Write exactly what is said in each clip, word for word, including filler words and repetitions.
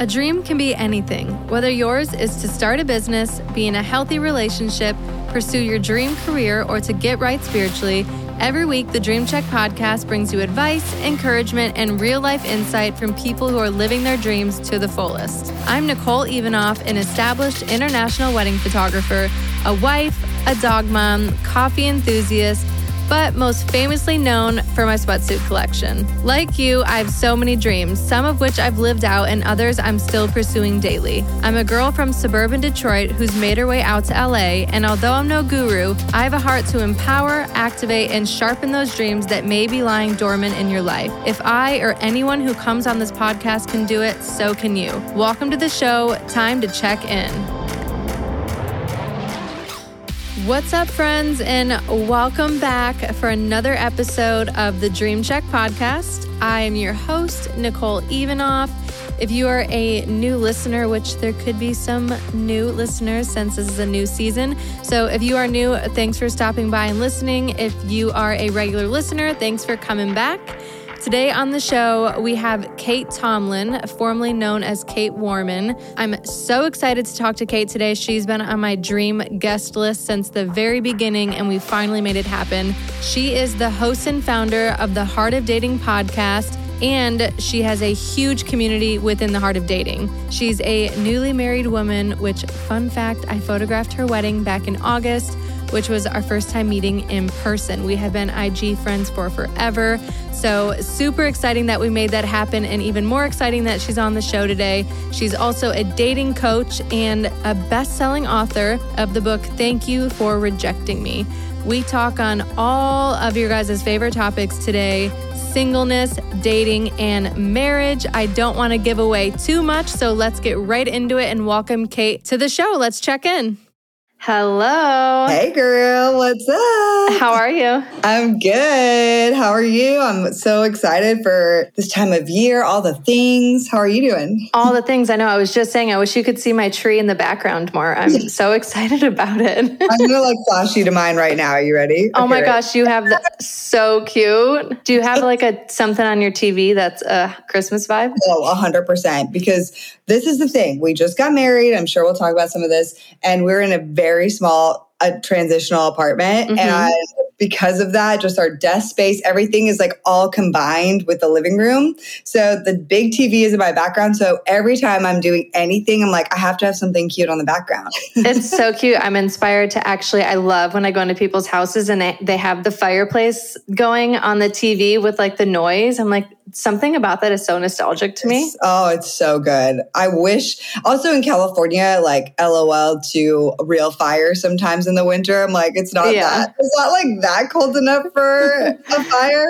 A dream can be anything, whether yours is to start a business, be in a healthy relationship, pursue your dream career, or to get right spiritually. Every week, the Dream Check podcast brings you advice, encouragement, and real-life insight from people who are living their dreams to the fullest. I'm Nicole Evenoff, an established international wedding photographer, a wife, a dog mom, coffee enthusiast, but most famously known for my sweatsuit collection. Like you, I have so many dreams, some of which I've lived out and others I'm still pursuing daily. I'm a girl from suburban Detroit who's made her way out to L A, and although I'm no guru, I have a heart to empower, activate, and sharpen those dreams that may be lying dormant in your life. If I or anyone who comes on this podcast can do it, so can you. Welcome to the show. Time to check in. What's up, friends, and welcome back for another episode of the Dream Check podcast. I am your host, Nicole Iovanoff. If you are a new listener, which there could be some new listeners since this is a new season. So if you are new, thanks for stopping by and listening. If you are a regular listener, thanks for coming back. Today on the show, we have Kate Thomlin, formerly known as Kate Warman. I'm so excited to talk to Kate today. She's been on my dream guest list since the very beginning, and we finally made it happen. She is the host and founder of the Heart of Dating podcast, and she has a huge community within the Heart of Dating. She's a newly married woman, which, fun fact, I photographed her wedding back in August, which was our first time meeting in person. We have been I G friends for forever. So super exciting that we made that happen, and even more exciting that she's on the show today. She's also a dating coach and a best-selling author of the book, Thank You for Rejecting Me. We talk on all of your guys' favorite topics today: singleness, dating, and marriage. I don't want to give away too much, so let's get right into it and welcome Kate to the show. Let's check in. Hello. Hey, girl. What's up? How are you? I'm good. How are you? I'm so excited for this time of year, all the things. How are you doing? All the things. I know. I was just saying, I wish you could see my tree in the background more. I'm so excited about it. I'm going to like flash you to mine right now. Are you ready? Oh, okay, my gosh. You have that. So cute. Do you have like a something on your T V that's a Christmas vibe? Oh, one hundred percent. Because this is the thing. We just got married. I'm sure we'll talk about some of this. And we're in a very very small, a transitional apartment. Mm-hmm. And because of that, just our desk space, everything is like all combined with the living room. So the big T V is in my background. So every time I'm doing anything, I'm like, I have to have something cute on the background. It's so cute. I'm inspired to actually, I love when I go into people's houses and they, they have the fireplace going on the T V with like the noise. I'm like, something about that is so nostalgic to me. It's, oh, it's so good. I wish, also in California, like LOL to real fire sometimes in the winter. I'm like, it's not yeah. that. It's not like that cold enough for a fire.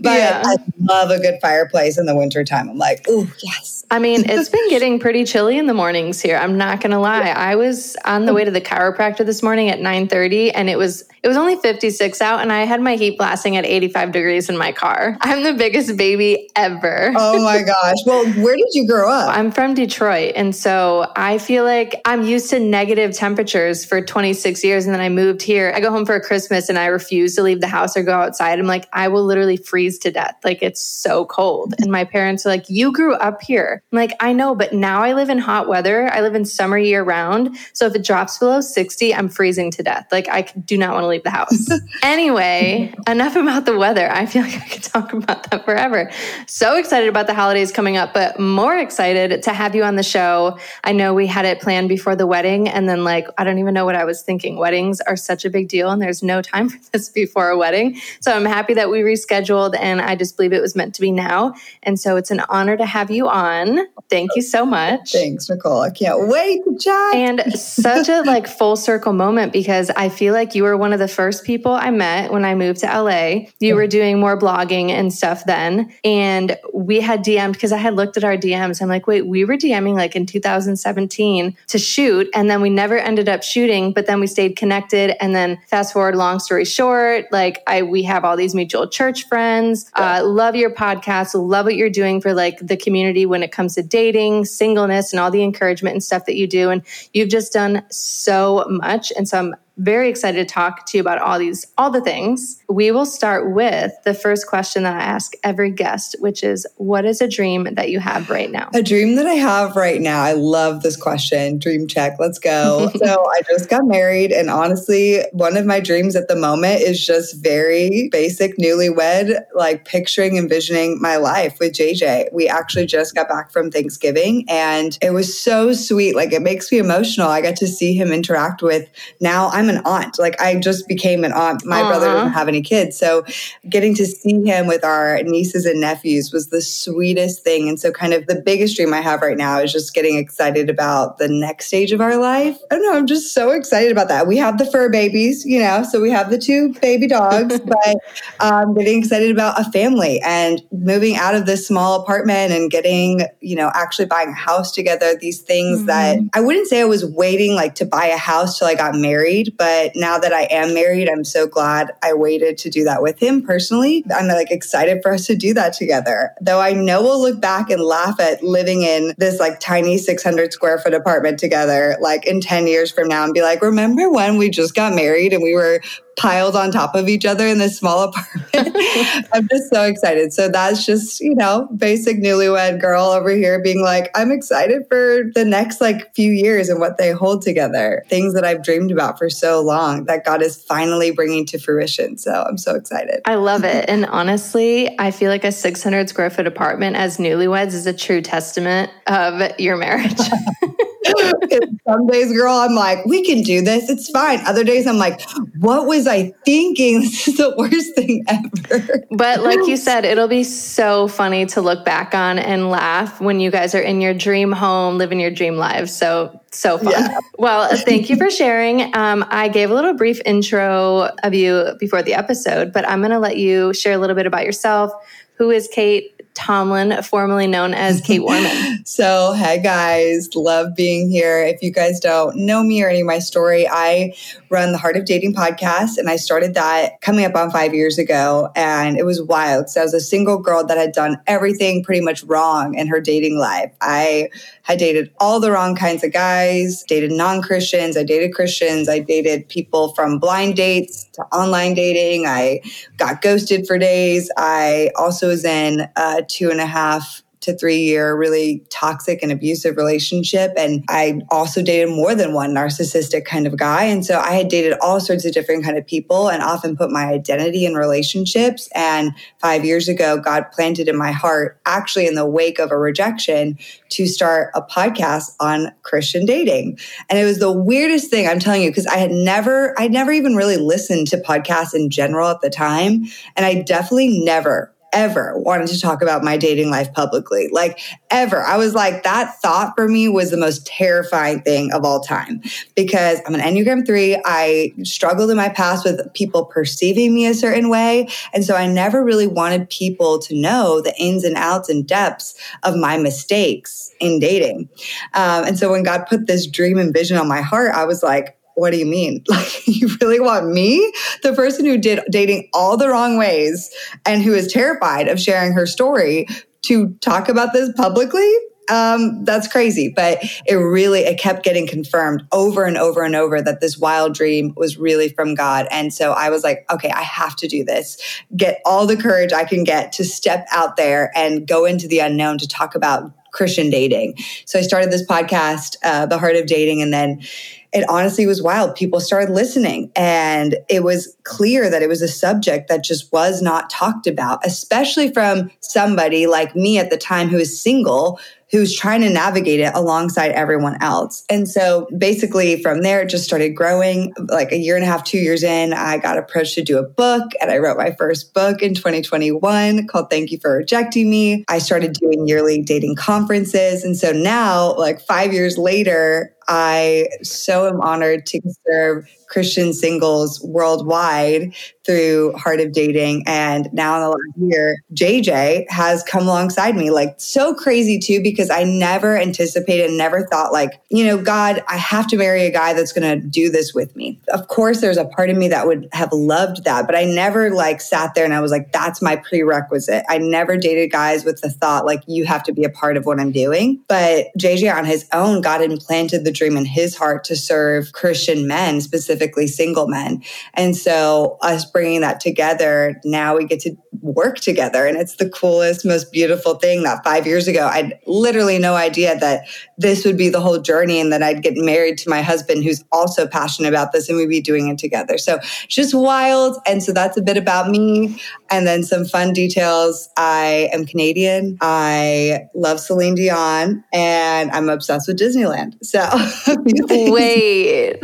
But yeah. I love a good fireplace in the wintertime. I'm like, ooh, yes. I mean, it's been getting pretty chilly in the mornings here. I'm not going to lie. Yeah. I was on the way to the chiropractor this morning at nine thirty and it was It was only fifty-six out, and I had my heat blasting at eighty-five degrees in my car. I'm the biggest baby ever. Oh my gosh. Well, where did you grow up? I'm from Detroit, and so I feel like I'm used to negative temperatures for twenty-six years, and then I moved here. I go home for Christmas, and I refuse to leave the house or go outside. I'm like, I will literally freeze to death. Like, it's so cold. And my parents are like, you grew up here. I'm like, I know, but now I live in hot weather. I live in summer year-round, so if it drops below sixty, I'm freezing to death. Like, I do not want to leave the house. Anyway, enough about the weather. I feel like I could talk about that forever. So excited about the holidays coming up, but more excited to have you on the show. I know we had it planned before the wedding, and then like, I don't even know what I was thinking. Weddings are such a big deal, and there's no time for this before a wedding. So I'm happy that we rescheduled, and I just believe it was meant to be now. And so it's an honor to have you on. Thank you so much. Thanks, Nicole. I can't wait, Jack. And such a like full circle moment, because I feel like you were one of the first people I met when I moved to L A. You were doing more blogging and stuff then. And we had D M'd, because I had looked at our D Ms. I'm like, wait, we were DMing like in two thousand seventeen to shoot. And then we never ended up shooting, but then we stayed connected. And then fast forward, long story short, like I, we have all these mutual church friends. Uh, love your podcast. Love what you're doing for like the community when it comes to dating, singleness, and all the encouragement and stuff that you do. And you've just done so much. And so I'm very excited to talk to you about all these, all the things. We will start with the first question that I ask every guest, which is, what is a dream that you have right now? A dream that I have right now. I love this question. Dream check. Let's go. So I just got married, and honestly, one of my dreams at the moment is just very basic newlywed, like picturing, envisioning my life with J J. We actually just got back from Thanksgiving, and it was so sweet. Like, it makes me emotional. I got to see him interact with, now I'm an aunt. Like, I just became an aunt. My Aww. brother didn't have any kids. So getting to see him with our nieces and nephews was the sweetest thing. And so kind of the biggest dream I have right now is just getting excited about the next stage of our life. I don't know. I'm just so excited about that. We have the fur babies, you know, so we have the two baby dogs, but um, getting excited about a family and moving out of this small apartment and getting, you know, actually buying a house together. These things mm-hmm. that I wouldn't say I was waiting like to buy a house till I got married, but now that I am married, I'm so glad I waited to do that with him personally. I'm like excited for us to do that together. Though I know we'll look back and laugh at living in this like tiny six hundred square foot apartment together, like in ten years from now, and be like, remember when we just got married and we were piled on top of each other in this small apartment. I'm just so excited. So that's just, you know, basic newlywed girl over here being like, I'm excited for the next like few years and what they hold together. Things that I've dreamed about for so long that God is finally bringing to fruition. So I'm so excited. I love it. And honestly, I feel like a six hundred square foot apartment as newlyweds is a true testament of your marriage. Some days, girl, I'm like, we can do this. It's fine. Other days, I'm like, what was I thinking? This is the worst thing ever. But like you said, it'll be so funny to look back on and laugh when you guys are in your dream home, living your dream lives. So, so fun. Yeah. Well, thank you for sharing. Um, I gave a little brief intro of you before the episode, but I'm going to let you share a little bit about yourself. Who is Kate Thomlin, formerly known as Kate Warman? So, hey guys, love being here. If you guys don't know me or any of my story, I run the Heart of Dating podcast, and I started that coming up on five years ago, and it was wild. So I was a single girl that had done everything pretty much wrong in her dating life. I had dated all the wrong kinds of guys, dated non-Christians, I dated Christians, I dated people from blind dates to online dating. I got ghosted for days. I also was in a two and a half to three year really toxic and abusive relationship. And I also dated more than one narcissistic kind of guy. And so I had dated all sorts of different kind of people and often put my identity in relationships. And five years ago, God planted in my heart, actually in the wake of a rejection, to start a podcast on Christian dating. And it was the weirdest thing, I'm telling you, because I had never, I never even really listened to podcasts in general at the time. And I definitely never ever wanted to talk about my dating life publicly, like ever. I was like, that thought for me was the most terrifying thing of all time, because I'm an Enneagram three. I struggled in my past with people perceiving me a certain way. And so I never really wanted people to know the ins and outs and depths of my mistakes in dating. Um, and so when God put this dream and vision on my heart, I was like, what do you mean? Like, you really want me, the person who did dating all the wrong ways and who is terrified of sharing her story, to talk about this publicly? Um, that's crazy. But it really, it kept getting confirmed over and over and over that this wild dream was really from God. And so I was like, okay, I have to do this, get all the courage I can get to step out there and go into the unknown to talk about Christian dating. So I started this podcast, uh, The Heart of Dating, and then it honestly was wild. People started listening, and it was clear that it was a subject that just was not talked about, especially from somebody like me at the time who is single, who's trying to navigate it alongside everyone else. And so basically from there, it just started growing. Like a year and a half, two years in, I got approached to do a book, and I wrote my first book in twenty twenty-one called Thank You for Rejecting Me. I started doing yearly dating conferences. And so now, like five years later, I so am honored to serve Christian singles worldwide through Heart of Dating. And now in the last year, J J has come alongside me. Like, so crazy too, because I never anticipated, never thought like, you know, God, I have to marry a guy that's going to do this with me. Of course, there's a part of me that would have loved that, but I never like sat there and I was like, that's my prerequisite. I never dated guys with the thought like, you have to be a part of what I'm doing. But J J on his own, God implanted the a dream in his heart to serve Christian men, specifically single men. And so us bringing that together, now we get to work together. And it's the coolest, most beautiful thing that five years ago, I'd literally no idea that this would be the whole journey and that I'd get married to my husband who's also passionate about this and we'd be doing it together. So it's just wild. And so that's a bit about me. And then some fun details. I am Canadian. I love Celine Dion and I'm obsessed with Disneyland. So wait.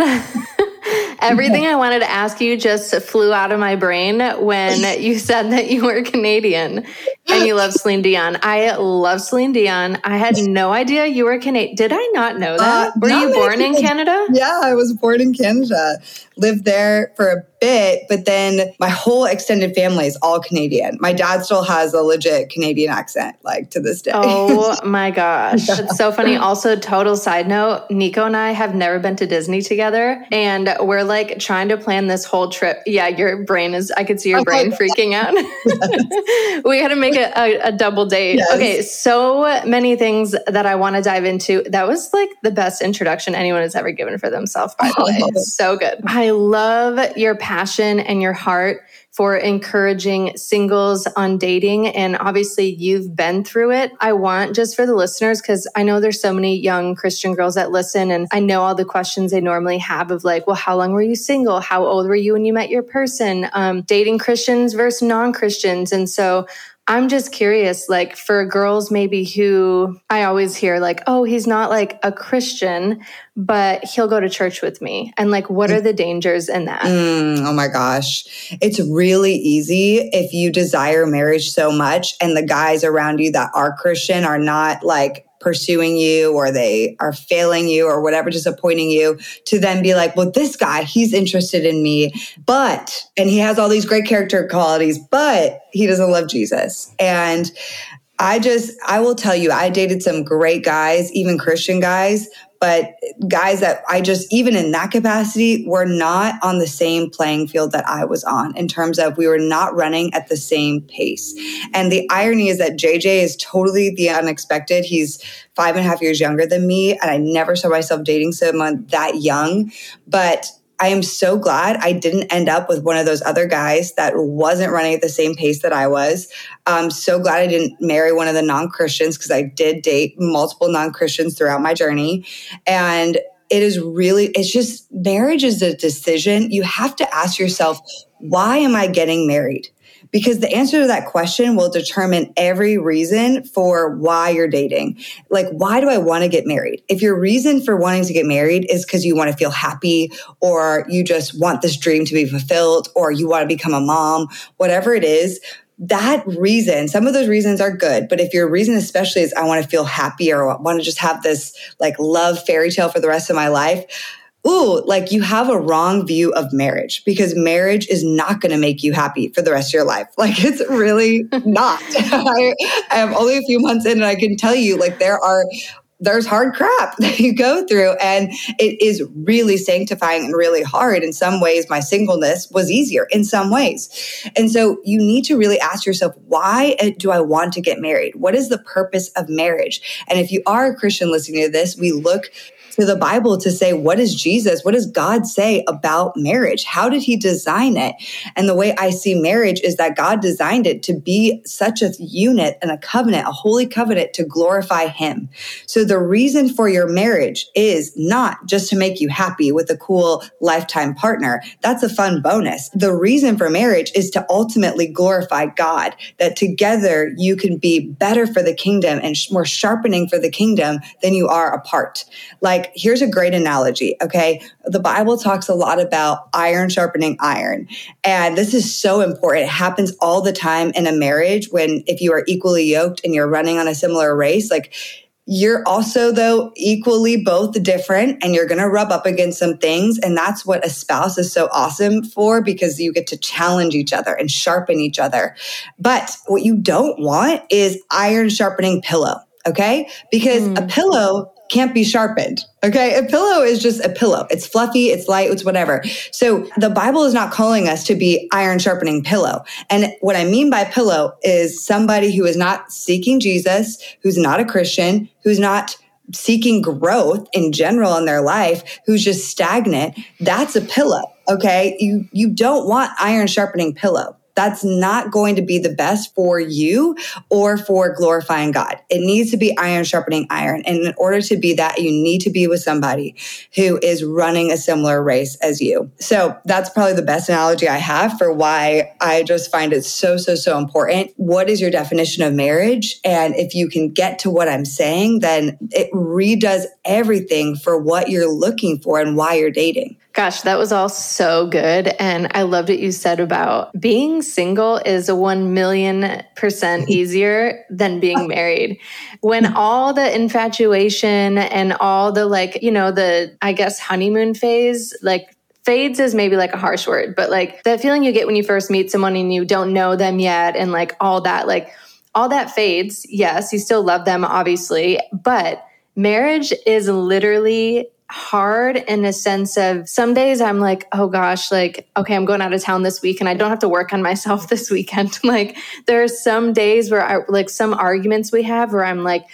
Everything I wanted to ask you just flew out of my brain when you said that you were Canadian and you love Celine Dion. I love Celine Dion. I had no idea you were Canadian. Did I not know that? Uh, were you born in Canada? Yeah, I was born in Canada. Lived there for a bit, but then my whole extended family is all Canadian. My dad still has a legit Canadian accent, like to this day. Oh my gosh. Yeah. It's so funny. Also, total side note, Nico and I have never been to Disney together and we're like trying to plan this whole trip. Yeah, your brain is, I could see your brain freaking out. Yes. We had to make a, a, a double date. Yes. Okay, so many things that I want to dive into. That was like the best introduction anyone has ever given for themselves, by the way. So good. I love your passion and your heart for encouraging singles on dating. And obviously you've been through it. I want just for the listeners, because I know there's so many young Christian girls that listen and I know all the questions they normally have of like, well, how long were you single? How old were you when you met your person? Um, dating Christians versus non-Christians. And so I'm just curious, like for girls maybe who I always hear like, oh, he's not like a Christian, but he'll go to church with me. And like, what are the dangers in that? Mm, oh my gosh. It's really easy if you desire marriage so much and the guys around you that are Christian are not like pursuing you or they are failing you or whatever, disappointing you, to then be like, well, this guy, he's interested in me, but, and he has all these great character qualities, but he doesn't love Jesus. And I just, I will tell you, I dated some great guys, even Christian guys, but guys that I just, even in that capacity, were not on the same playing field that I was on in terms of we were not running at the same pace. And the irony is that J J is totally the unexpected. He's five and a half years younger than me. And I never saw myself dating someone that young, but I am so glad I didn't end up with one of those other guys that wasn't running at the same pace that I was. I'm so glad I didn't marry one of the non-Christians because I did date multiple non-Christians throughout my journey. And it is really, it's just, marriage is a decision. You have to ask yourself, why am I getting married? Because the answer to that question will determine every reason for why you're dating. Like, why do I want to get married? If your reason for wanting to get married is because you want to feel happy or you just want this dream to be fulfilled or you want to become a mom, whatever it is, that reason, some of those reasons are good. But if your reason especially is I want to feel happy or I want to just have this like love fairy tale for the rest of my life, ooh, like you have a wrong view of marriage because marriage is not going to make you happy for the rest of your life. Like it's really not. I, I am only a few months in and I can tell you like there are, there's hard crap that you go through and it is really sanctifying and really hard. In some ways, my singleness was easier in some ways. And so you need to really ask yourself, why do I want to get married? What is the purpose of marriage? And if you are a Christian listening to this, we look to the Bible to say, what is Jesus? What does God say about marriage? How did he design it? And the way I see marriage is that God designed it to be such a unit and a covenant, a holy covenant to glorify him. So the reason for your marriage is not just to make you happy with a cool lifetime partner. That's a fun bonus. The reason for marriage is to ultimately glorify God, that together you can be better for the kingdom and more sharpening for the kingdom than you are apart. Like, here's a great analogy, okay? The Bible talks a lot about iron sharpening iron. And this is so important. It happens all the time in a marriage when if you are equally yoked and you're running on a similar race, like you're also though equally both different and you're going to rub up against some things. And that's what a spouse is so awesome for because you get to challenge each other and sharpen each other. But what you don't want is iron sharpening pillow, okay? Because mm. a pillow can't be sharpened. Okay. A pillow is just a pillow. It's fluffy. It's light. It's whatever. So the Bible is not calling us to be iron sharpening pillow. And what I mean by pillow is somebody who is not seeking Jesus, who's not a Christian, who's not seeking growth in general in their life, who's just stagnant, that's a pillow, okay? You you don't want iron sharpening pillow. That's not going to be the best for you or for glorifying God. It needs to be iron sharpening iron. And in order to be that, you need to be with somebody who is running a similar race as you. So that's probably the best analogy I have for why I just find it so, so, so important. What is your definition of marriage? And if you can get to what I'm saying, then it redoes everything for what you're looking for and why you're dating. Gosh, that was all so good. And I loved what you said about being single is one million percent easier than being married. When all the infatuation and all the like, you know, the, I guess, honeymoon phase, like fades is maybe like a harsh word, but like that feeling you get when you first meet someone and you don't know them yet and like all that, like all that fades. Yes, you still love them, obviously, but marriage is literally hard in a sense of some days I'm like, oh gosh, like, okay, I'm going out of town this week and I don't have to work on myself this weekend. Like there are some days where I, like some arguments we have where I'm like,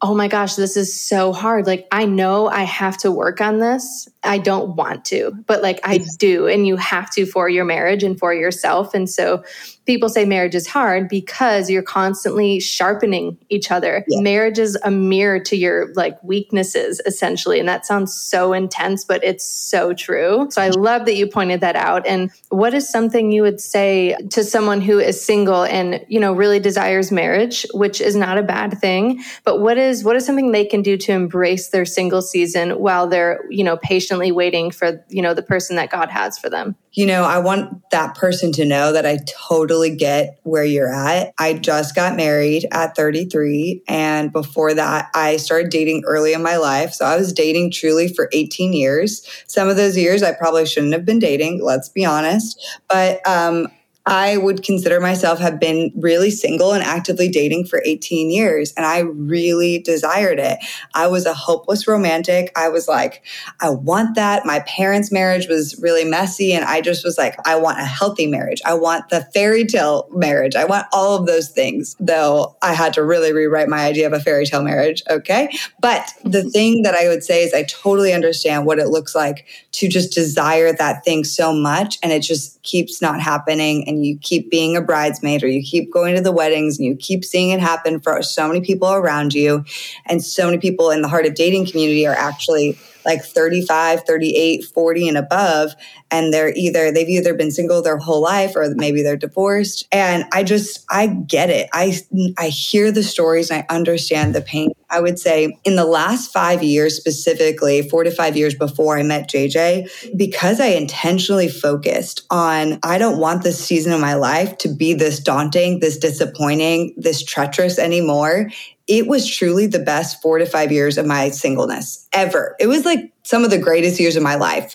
oh my gosh, this is so hard. Like I know I have to work on this. I don't want to, but like I do. And you have to for your marriage and for yourself. And so people say marriage is hard because you're constantly sharpening each other. Yeah. Marriage is a mirror to your like weaknesses essentially. And that sounds so intense, but it's so true. So I love that you pointed that out. And what is something you would say to someone who is single and, you know, really desires marriage, which is not a bad thing, but what is, what is something they can do to embrace their single season while they're, you know, patient waiting for, you know, the person that God has for them? You know, I want that person to know that I totally get where you're at. I just got married at thirty-three. And before that, I started dating early in my life. So I was dating truly for eighteen years. Some of those years I probably shouldn't have been dating, let's be honest. But um, I would consider myself have been really single and actively dating for eighteen years. And I really desired it. I was a hopeless romantic. I was like, I want that. My parents' marriage was really messy. And I just was like, I want a healthy marriage. I want the fairy tale marriage. I want all of those things, though I had to really rewrite my idea of a fairy tale marriage. Okay. But the thing that I would say is I totally understand what it looks like to just desire that thing so much. And it just keeps not happening. And you keep being a bridesmaid or you keep going to the weddings and you keep seeing it happen for so many people around you. And so many people in the Heart of Dating community are actually like thirty-five, thirty-eight, forty and above. And they're either, they've either been single their whole life or maybe they're divorced. And I just, I get it. I, I hear the stories and I understand the pain. I would say in the last five years, specifically four to five years before I met J J, because I intentionally focused on, I don't want this season of my life to be this daunting, this disappointing, this treacherous anymore. It was truly the best four to five years of my singleness ever. It was like some of the greatest years of my life.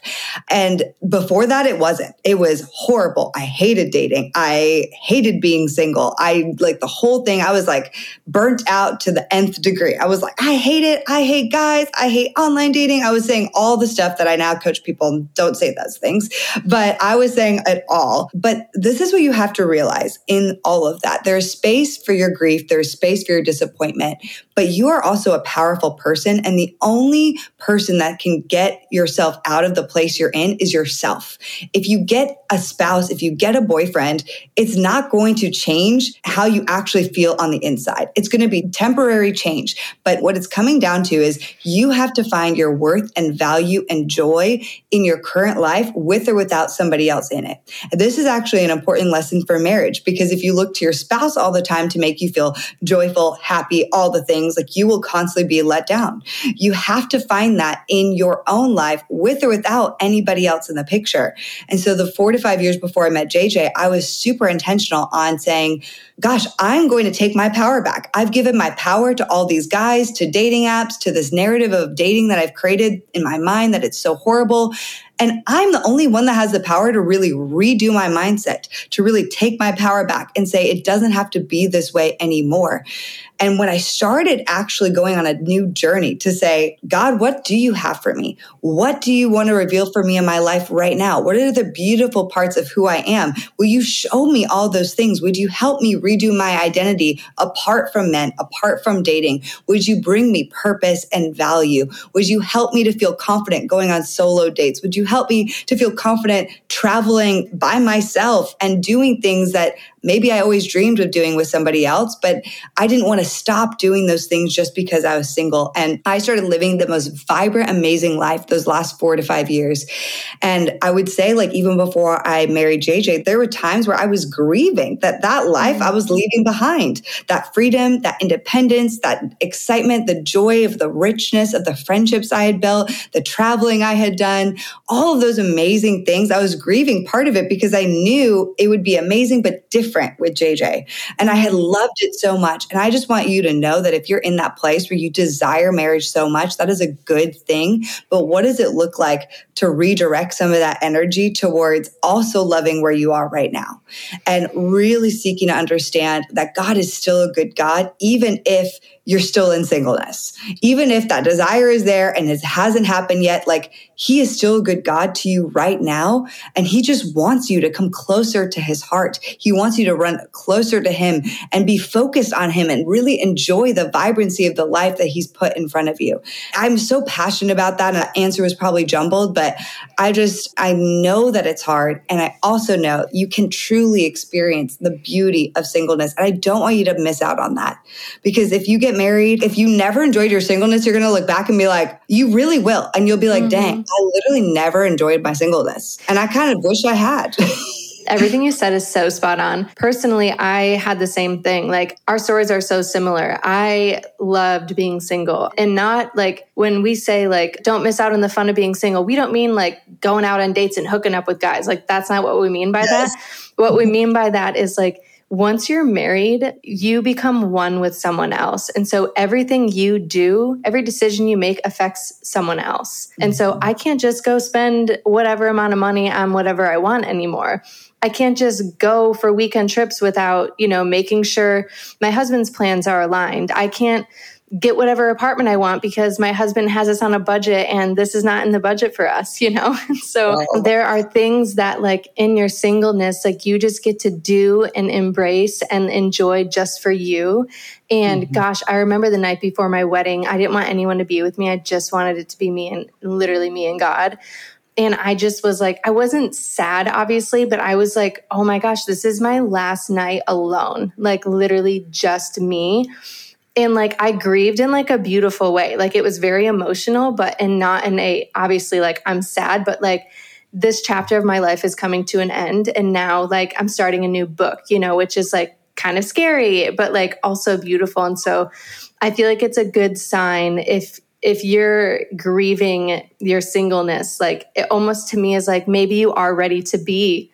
And before that, it wasn't. It was horrible. I hated dating. I hated being single. I like the whole thing. I was like burnt out to the nth degree. I was like, I hate it. I hate guys. I hate online dating. I was saying all the stuff that I now coach people don't say those things, but I was saying it all. But this is what you have to realize in all of that. There's space for your grief. There's space for your disappointment, but you are also a powerful person. And the only person that can get yourself out of the place you're in is yourself. If you get a spouse, if you get a boyfriend, it's not going to change how you actually feel on the inside. It's going to be temporary change. But what it's coming down to is you have to find your worth and value and joy in your current life with or without somebody else in it. And this is actually an important lesson for marriage, because if you look to your spouse all the time to make you feel joyful, happy, all the things, like you will constantly be let down. You have to find that in your your own life with or without anybody else in the picture. And so the four to five years before I met J J, I was super intentional on saying, gosh, I'm going to take my power back. I've given my power to all these guys, to dating apps, to this narrative of dating that I've created in my mind that it's so horrible. And I'm the only one that has the power to really redo my mindset, to really take my power back and say, it doesn't have to be this way anymore. And when I started actually going on a new journey to say, God, what do you have for me? What do you want to reveal for me in my life right now? What are the beautiful parts of who I am? Will you show me all those things? Would you help me redo my identity apart from men, apart from dating? Would you bring me purpose and value? Would you help me to feel confident going on solo dates? Would you help me to feel confident traveling by myself and doing things that maybe I always dreamed of doing with somebody else, but I didn't want to stop doing those things just because I was single. And I started living the most vibrant, amazing life those last four to five years. And I would say, like, even before I married J J, there were times where I was grieving that that life I was leaving behind, that freedom, that independence, that excitement, the joy of the richness of the friendships I had built, the traveling I had done, all of those amazing things. I was grieving part of it because I knew it would be amazing, but different with J J. And I had loved it so much. And I just want you to know that if you're in that place where you desire marriage so much, that is a good thing. But what does it look like to redirect some of that energy towards also loving where you are right now and really seeking to understand that God is still a good God, even if you're still in singleness, even if that desire is there and it hasn't happened yet, like he is still a good God to you right now. And he just wants you to come closer to his heart. He wants you to run closer to him and be focused on him and really enjoy the vibrancy of the life that he's put in front of you. I'm so passionate about that. And the answer was probably jumbled, but I just, I know that it's hard. And I also know you can truly experience the beauty of singleness. And I don't want you to miss out on that, because if you get married, if you never enjoyed your singleness, you're going to look back and be like, you really will. And you'll be like, mm-hmm. dang, I literally never enjoyed my singleness. And I kind of wish I had. Everything you said is so spot on. Personally, I had the same thing. Like, our stories are so similar. I loved being single, and not like when we say like, don't miss out on the fun of being single, we don't mean like going out on dates and hooking up with guys. Like, that's not what we mean by yes. that. What we mean by that is like, once you're married, you become one with someone else. And so everything you do, every decision you make affects someone else. And so I can't just go spend whatever amount of money on whatever I want anymore. I can't just go for weekend trips without, you know, making sure my husband's plans are aligned. I can't get whatever apartment I want because my husband has us on a budget and this is not in the budget for us, you know? So oh. there are things that like in your singleness, like you just get to do and embrace and enjoy just for you. And mm-hmm. gosh, I remember the night before my wedding, I didn't want anyone to be with me. I just wanted it to be me and literally me and God. And I just was like, I wasn't sad, obviously, but I was like, oh my gosh, this is my last night alone. Like literally just me. And like, I grieved in like a beautiful way. Like, it was very emotional, but and not in a, obviously like I'm sad, but like this chapter of my life is coming to an end. And now like I'm starting a new book, you know, which is like kind of scary, but like also beautiful. And so I feel like it's a good sign if, if you're grieving your singleness, like it almost to me is like, maybe you are ready to be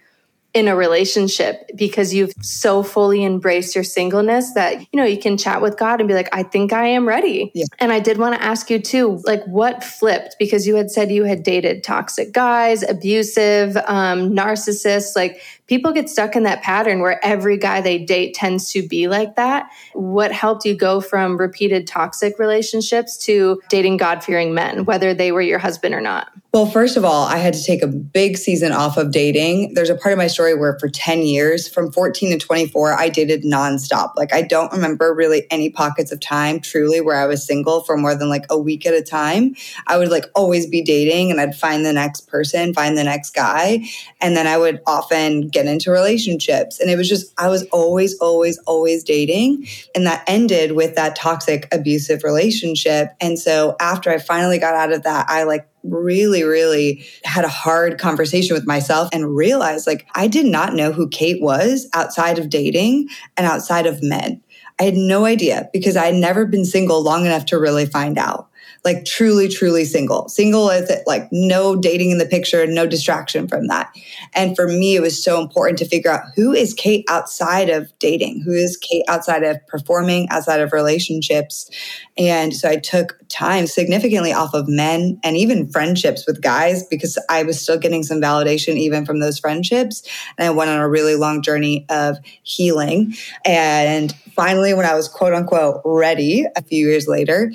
in a relationship because you've so fully embraced your singleness that, you know, you can chat with God and be like, I think I am ready. Yeah. And I did want to ask you too, like what flipped? Because you had said you had dated toxic guys, abusive, um, narcissists. Like people get stuck in that pattern where every guy they date tends to be like that. What helped you go from repeated toxic relationships to dating God-fearing men, whether they were your husband or not? Well, first of all, I had to take a big season off of dating. There's a part of my story where for ten years, from fourteen to twenty-four, I dated nonstop. Like I don't remember really any pockets of time truly where I was single for more than like a week at a time. I would like always be dating and I'd find the next person, find the next guy. And then I would often get into relationships. And it was just, I was always, always, always dating. And that ended with that toxic, abusive relationship. And so after I finally got out of that, I like really, really had a hard conversation with myself and realized like I did not know who Kate was outside of dating and outside of men. I had no idea because I had never been single long enough to really find out. like truly, truly single. Single is it like no dating in the picture, no distraction from that. And for me, it was so important to figure out who is Kate outside of dating? Who is Kate outside of performing, outside of relationships? And so I took time significantly off of men and even friendships with guys because I was still getting some validation even from those friendships. And I went on a really long journey of healing. And finally, when I was quote unquote ready a few years later,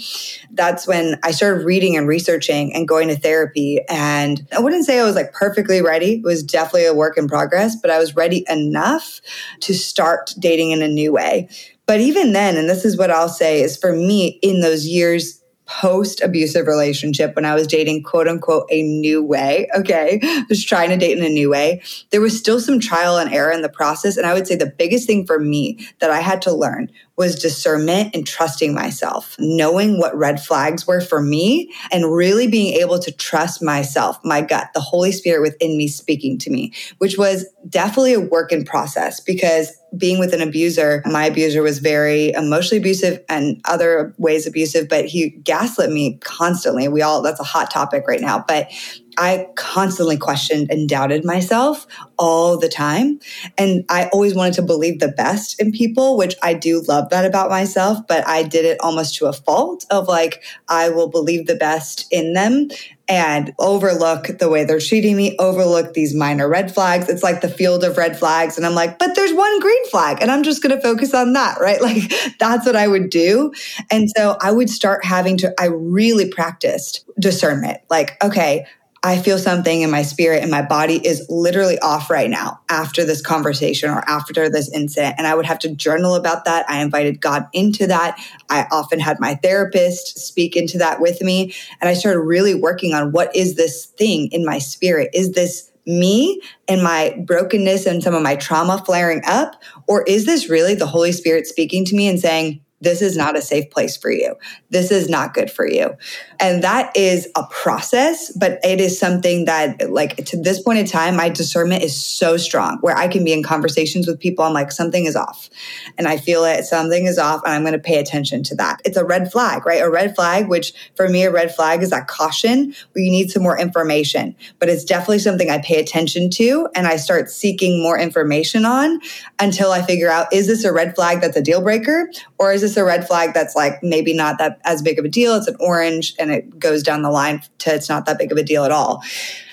that's when I started reading and researching and going to therapy. And I wouldn't say I was like perfectly ready. It was definitely a work in progress, but I was ready enough to start dating in a new way. But even then, and this is what I'll say, is for me in those years post-abusive relationship when I was dating quote unquote a new way, okay, I was trying to date in a new way, there was still some trial and error in the process. And I would say the biggest thing for me that I had to learn was discernment and trusting myself, knowing what red flags were for me and really being able to trust myself, my gut, the Holy Spirit within me speaking to me, which was definitely a work in process because being with an abuser, my abuser was very emotionally abusive and other ways abusive, but he gaslit me constantly. We all, that's a hot topic right now, but I constantly questioned and doubted myself all the time. And I always wanted to believe the best in people, which I do love that about myself, but I did it almost to a fault of like, I will believe the best in them and overlook the way they're treating me, overlook these minor red flags. It's like the field of red flags. And I'm like, but there's one green flag and I'm just going to focus on that, right? Like that's what I would do. And so I would start having to, I really practiced discernment. Like, okay, I feel something in my spirit and my body is literally off right now after this conversation or after this incident. And I would have to journal about that. I invited God into that. I often had my therapist speak into that with me. And I started really working on what is this thing in my spirit? Is this me and my brokenness and some of my trauma flaring up? Or is this really the Holy Spirit speaking to me and saying, this is not a safe place for you. This is not good for you. And that is a process, but it is something that like to this point in time, my discernment is so strong where I can be in conversations with people. I'm like, something is off and I feel it. Something is off and I'm going to pay attention to that. It's a red flag, right? A red flag, which for me, a red flag is that caution where you need some more information, but it's definitely something I pay attention to. And I start seeking more information on until I figure out, is this a red flag that's a deal breaker or is it's a red flag that's like maybe not that as big of a deal. It's an orange and it goes down the line to it's not that big of a deal at all.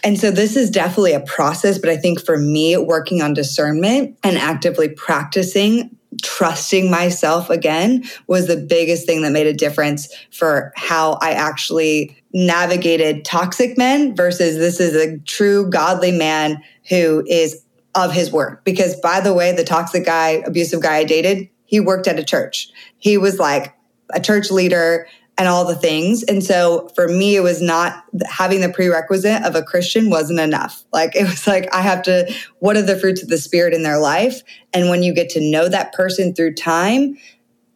And so this is definitely a process, but I think for me, working on discernment and actively practicing trusting myself again was the biggest thing that made a difference for how I actually navigated toxic men versus this is a true godly man who is of his word. Because by the way, the toxic guy, abusive guy I dated, he worked at a church. He was like a church leader and all the things. And so for me, it was not having the prerequisite of a Christian wasn't enough. Like it was like, I have to, what are the fruits of the Spirit in their life? And when you get to know that person through time,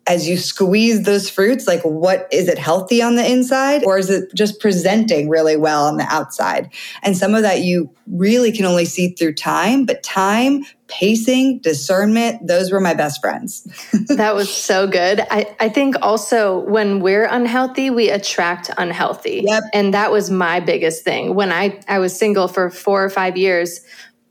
as you squeeze those fruits, like what is it healthy on the inside or is it just presenting really well on the outside? And some of that you really can only see through time, but time, pacing, discernment, those were my best friends. That was so good. I, I think also when we're unhealthy, we attract unhealthy. Yep. And that was my biggest thing. When I, I was single for four or five years,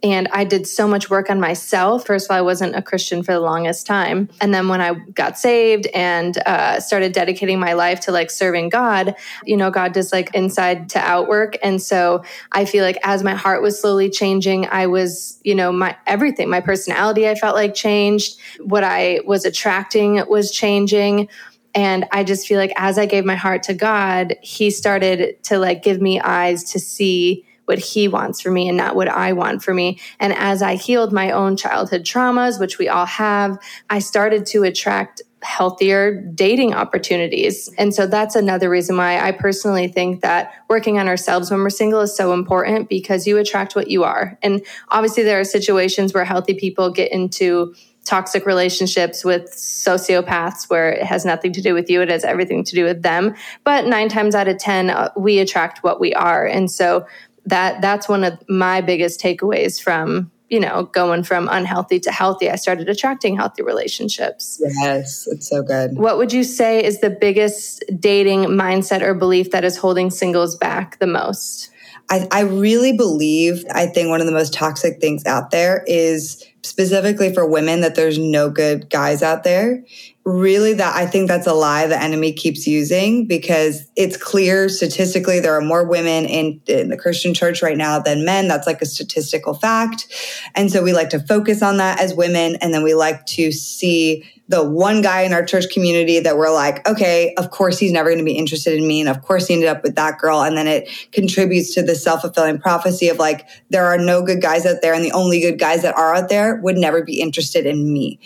and I did so much work on myself. First of all, I wasn't a Christian for the longest time. And then when I got saved and uh, started dedicating my life to like serving God, you know, God does like inside to out work. And so I feel like as my heart was slowly changing, I was, you know, my everything, my personality, I felt like changed. What I was attracting was changing. And I just feel like as I gave my heart to God, He started to like give me eyes to see what He wants for me and not what I want for me. And as I healed my own childhood traumas, which we all have, I started to attract healthier dating opportunities. And so that's another reason why I personally think that working on ourselves when we're single is so important because you attract what you are. And obviously there are situations where healthy people get into toxic relationships with sociopaths where it has nothing to do with you. It has everything to do with them. But nine times out of ten, we attract what we are. And so That that's one of my biggest takeaways from you know, going from unhealthy to healthy, I started attracting healthy relationships. Yes, it's so good. What would you say is the biggest dating mindset or belief that is holding singles back the most? I, I really believe, I think one of the most toxic things out there is specifically for women that there's no good guys out there. Really, that I think that's a lie the enemy keeps using, because it's clear statistically there are more women in, in the Christian church right now than men. That's like a statistical fact. And so we like to focus on that as women. And then we like to see the one guy in our church community that we're like, okay, of course he's never going to be interested in me. And of course he ended up with that girl. And then it contributes to the self-fulfilling prophecy of like, there are no good guys out there. And the only good guys that are out there would never be interested in me.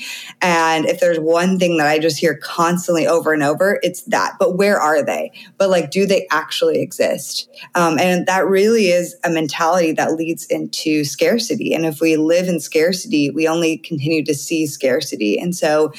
And if there's one thing that I just hear constantly over and over, it's that. But where are they? But like, do they actually exist? Um, and that really is a mentality that leads into scarcity. And if we live in scarcity, we only continue to see scarcity. And so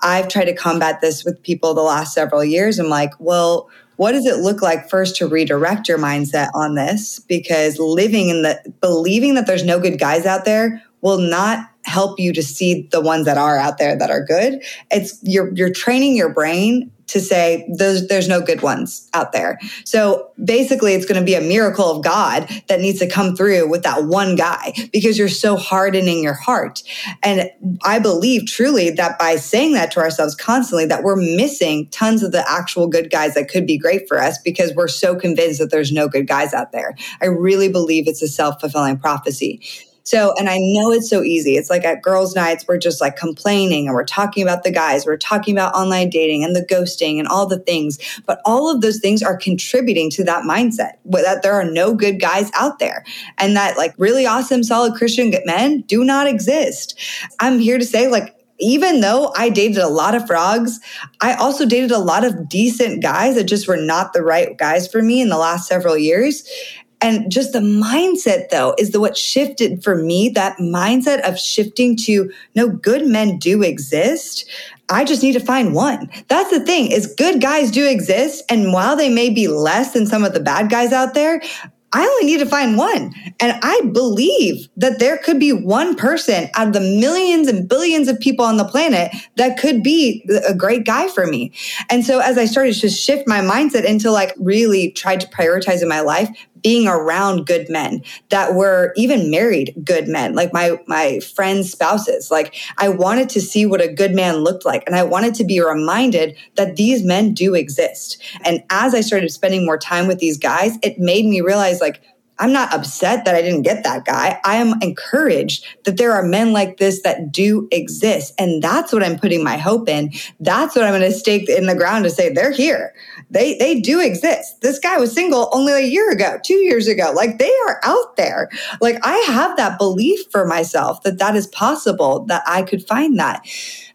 I've tried to combat this with people the last several years. I'm like, well, what does it look like first to redirect your mindset on this? Because living in the, believing that there's no good guys out there will not help you to see the ones that are out there that are good. It's you're, you're training your brain to say there's, there's no good ones out there. So basically it's going to be a miracle of God that needs to come through with that one guy, because you're so hardening your heart. And I believe truly that by saying that to ourselves constantly, that we're missing tons of the actual good guys that could be great for us, because we're so convinced that there's no good guys out there. I really believe it's a self-fulfilling prophecy. So, and I know it's so easy. It's like at girls' nights, we're just like complaining and we're talking about the guys. We're talking about online dating and the ghosting and all the things. But all of those things are contributing to that mindset that there are no good guys out there and that like really awesome, solid Christian men do not exist. I'm here to say like, even though I dated a lot of frogs, I also dated a lot of decent guys that just were not the right guys for me in the last several years. And just the mindset, though, is the what shifted for me, that mindset of shifting to no, good men do exist. I just need to find one. That's the thing, is good guys do exist. And while they may be less than some of the bad guys out there, I only need to find one. And I believe that there could be one person out of the millions and billions of people on the planet that could be a great guy for me. And so as I started to shift my mindset into like really tried to prioritize in my life, being around good men that were even married good men, like my, my friends' spouses. Like I wanted to see what a good man looked like. And I wanted to be reminded that these men do exist. And as I started spending more time with these guys, it made me realize like, I'm not upset that I didn't get that guy. I am encouraged that there are men like this that do exist. And that's what I'm putting my hope in. That's what I'm going to stake in the ground to say, they're here. They they do exist. This guy was single only a year ago, two years ago. Like they are out there. Like I have that belief for myself that that is possible, that I could find that.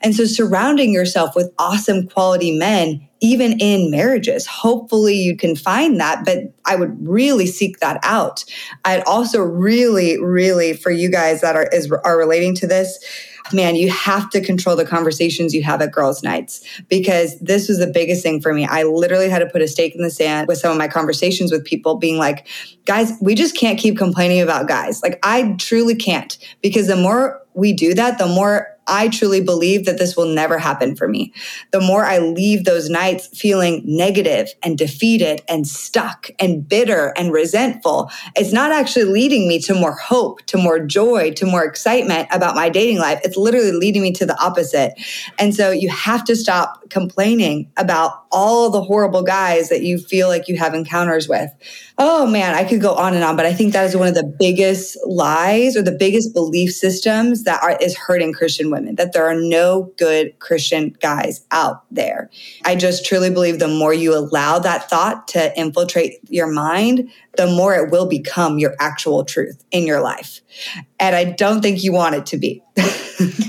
And so surrounding yourself with awesome quality men, even in marriages, hopefully you can find that, but I would really seek that out. I'd also really, really, for you guys that are is, are relating to this, man, you have to control the conversations you have at girls' nights, because this was the biggest thing for me. I literally had to put a stake in the sand with some of my conversations with people being like, guys, we just can't keep complaining about guys. Like I truly can't, because the more we do that, the more I truly believe that this will never happen for me. The more I leave those nights feeling negative and defeated and stuck and bitter and resentful, it's not actually leading me to more hope, to more joy, to more excitement about my dating life. It's literally leading me to the opposite. And so you have to stop complaining about all the horrible guys that you feel like you have encounters with. Oh man, I could go on and on, but I think that is one of the biggest lies or the biggest belief systems that are, is hurting Christian women, that there are no good Christian guys out there. I just truly believe the more you allow that thought to infiltrate your mind, the more it will become your actual truth in your life. And I don't think you want it to be.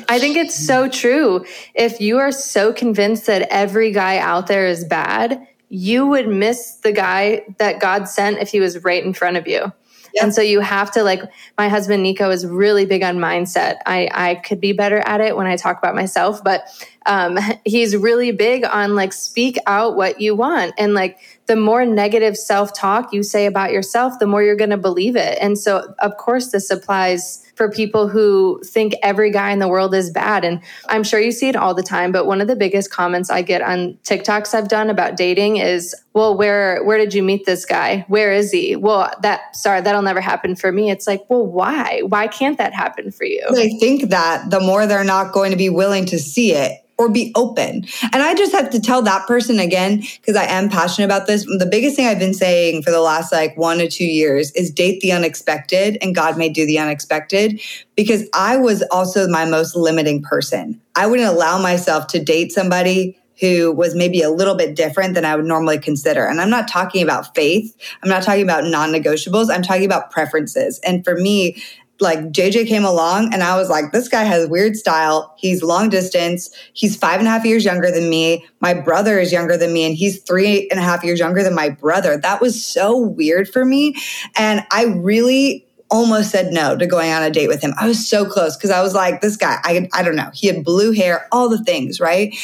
I think it's so true. If you are so convinced that every guy out there is bad, you would miss the guy that God sent if he was right in front of you. Yep. And so you have to, like, my husband, Nico, is really big on mindset. I, I could be better at it when I talk about myself, but Um, he's really big on like, speak out what you want. And like, the more negative self-talk you say about yourself, the more you're going to believe it. And so of course this applies for people who think every guy in the world is bad. And I'm sure you see it all the time, but one of the biggest comments I get on TikToks I've done about dating is, well, where, where did you meet this guy? Where is he? Well, that, sorry, that'll never happen for me. It's like, well, why? Why can't that happen for you? I think that the more they're not going to be willing to see it or be open. And I just have to tell that person again, because I am passionate about this. The biggest thing I've been saying for the last like one or two years is date the unexpected, and God may do the unexpected, because I was also my most limiting person. I wouldn't allow myself to date somebody who was maybe a little bit different than I would normally consider. And I'm not talking about faith. I'm not talking about non-negotiables. I'm talking about preferences. And for me, like J J came along and I was like, this guy has weird style. He's long distance. He's five and a half years younger than me. My brother is younger than me and he's three and a half years younger than my brother. That was so weird for me. And I really almost said no to going on a date with him. I was so close because I was like, this guy, I, I don't know. He had blue hair, all the things, right?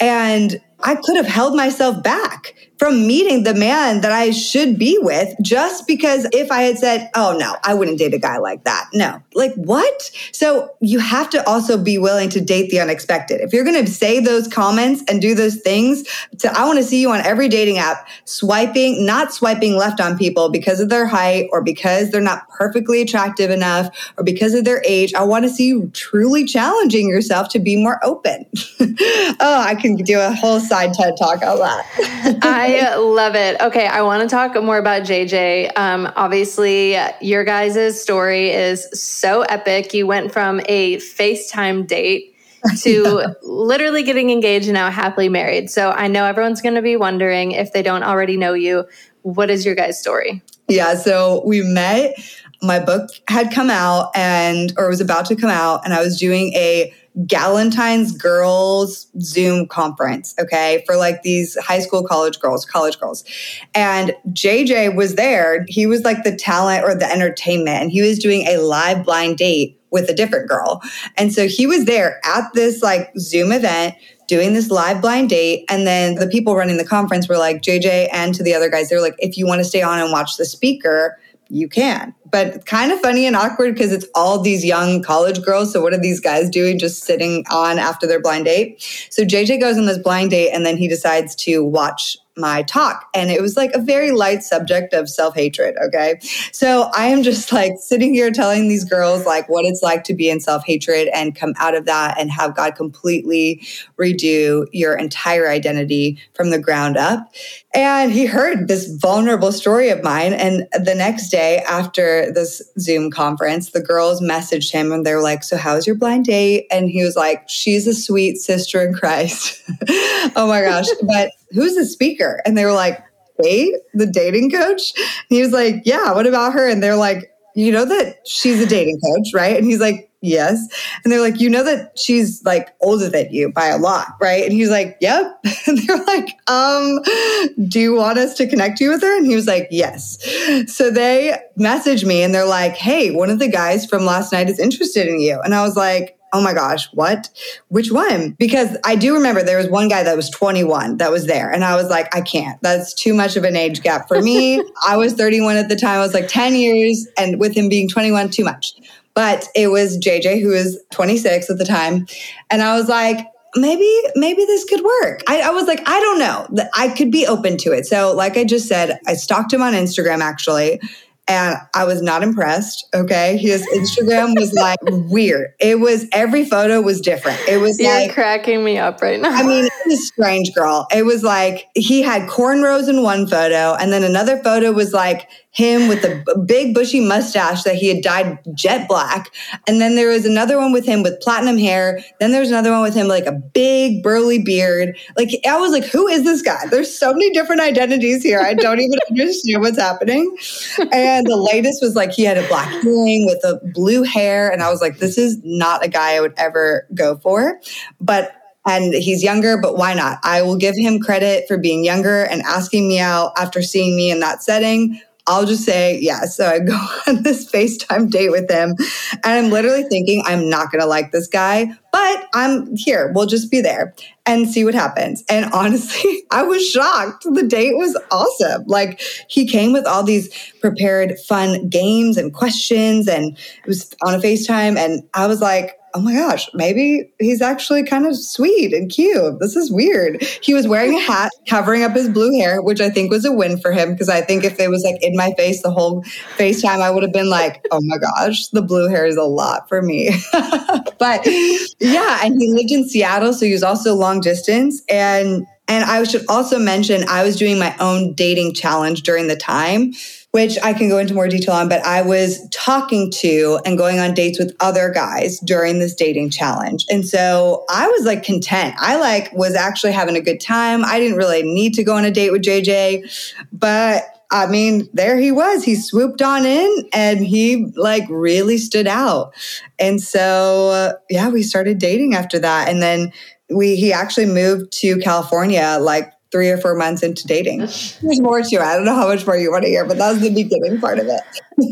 And I could have held myself back from meeting the man that I should be with just because if I had said, oh no, I wouldn't date a guy like that. No, like what? So you have to also be willing to date the unexpected. If you're going to say those comments and do those things, to, I want to see you on every dating app, swiping, not swiping left on people because of their height or because they're not perfectly attractive enough or because of their age. I want to see you truly challenging yourself to be more open. Oh, I can do a whole side TED talk on that. I love it. Okay, I want to talk more about J J. Um, obviously, your guys' story is so epic. You went from a FaceTime date to literally getting engaged and now happily married. So I know everyone's going to be wondering if they don't already know you. What is your guys' story? Yeah, so we met. My book had come out and or was about to come out, and I was doing a Galentine's girls Zoom conference, okay, for like these high school, college girls, college girls. And J J was there. He was like the talent or the entertainment. And he was doing a live blind date with a different girl. And so he was there at this like Zoom event doing this live blind date. And then the people running the conference were like, J J and to the other guys, they were like, if you want to stay on and watch the speaker, you can. But kind of funny and awkward because it's all these young college girls. So what are these guys doing just sitting on after their blind date? So J J goes on this blind date and then he decides to watch my talk. And it was like a very light subject of self-hatred, okay? So I am just like sitting here telling these girls like what it's like to be in self-hatred and come out of that and have God completely redo your entire identity from the ground up. And he heard this vulnerable story of mine. And the next day after this Zoom conference, the girls messaged him and they were like, so how's your blind date? And he was like, she's a sweet sister in Christ. Oh my gosh. But who's the speaker? And they were like, wait, the dating coach? And he was like, yeah, what about her? And they're like, you know that she's a dating coach, right? And he's like, yes. And they're like, you know that she's like older than you by a lot, right? And he's like, yep. And they're like, um, do you want us to connect you with her? And he was like, yes. So they message me and they're like, hey, one of the guys from last night is interested in you. And I was like, oh my gosh, what? Which one? Because I do remember there was one guy that was twenty-one that was there. And I was like, I can't. That's too much of an age gap for me. I was thirty-one at the time. I was like ten years. And with him being twenty-one, too much. But it was J J, who was twenty-six at the time. And I was like, maybe, maybe this could work. I, I was like, I don't know. I could be open to it. So like I just said, I stalked him on Instagram, actually. And I was not impressed, okay? His Instagram was like weird. It was, every photo was different. It was You're like- cracking me up right now. I mean, it was strange, girl. It was like, he had cornrows in one photo. And then another photo was like him with a big bushy mustache that he had dyed jet black. And then there was another one with him with platinum hair. Then there was another one with him like a big burly beard. Like I was like, who is this guy? There's so many different identities here. I don't even understand what's happening. And And the latest was like he had a black ring with a blue hair. And I was like, this is not a guy I would ever go for. But and he's younger, but why not? I will give him credit for being younger and asking me out after seeing me in that setting. I'll just say, yeah. So I go on this FaceTime date with him and I'm literally thinking, I'm not going to like this guy, but I'm here. We'll just be there and see what happens. And honestly, I was shocked. The date was awesome. Like, he came with all these prepared fun games and questions, and it was on a FaceTime. And I was like, oh my gosh, maybe he's actually kind of sweet and cute. This is weird. He was wearing a hat covering up his blue hair, which I think was a win for him, because I think if it was like in my face the whole FaceTime, I would have been like, oh my gosh, the blue hair is a lot for me. But yeah, and he lived in Seattle, so he was also long distance. And and I should also mention, I was doing my own dating challenge during the time, which I can go into more detail on, but I was talking to and going on dates with other guys during this dating challenge. And so I was like content. I like was actually having a good time. I didn't really need to go on a date with J J, but I mean, there he was. He swooped on in and he like really stood out. And so, uh, yeah, we started dating after that. And then we, he actually moved to California like three or four months into dating. There's more to it. I don't know how much more you want to hear, but that was the beginning part of it.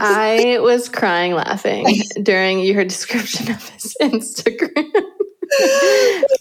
I was crying laughing during your description of his Instagram.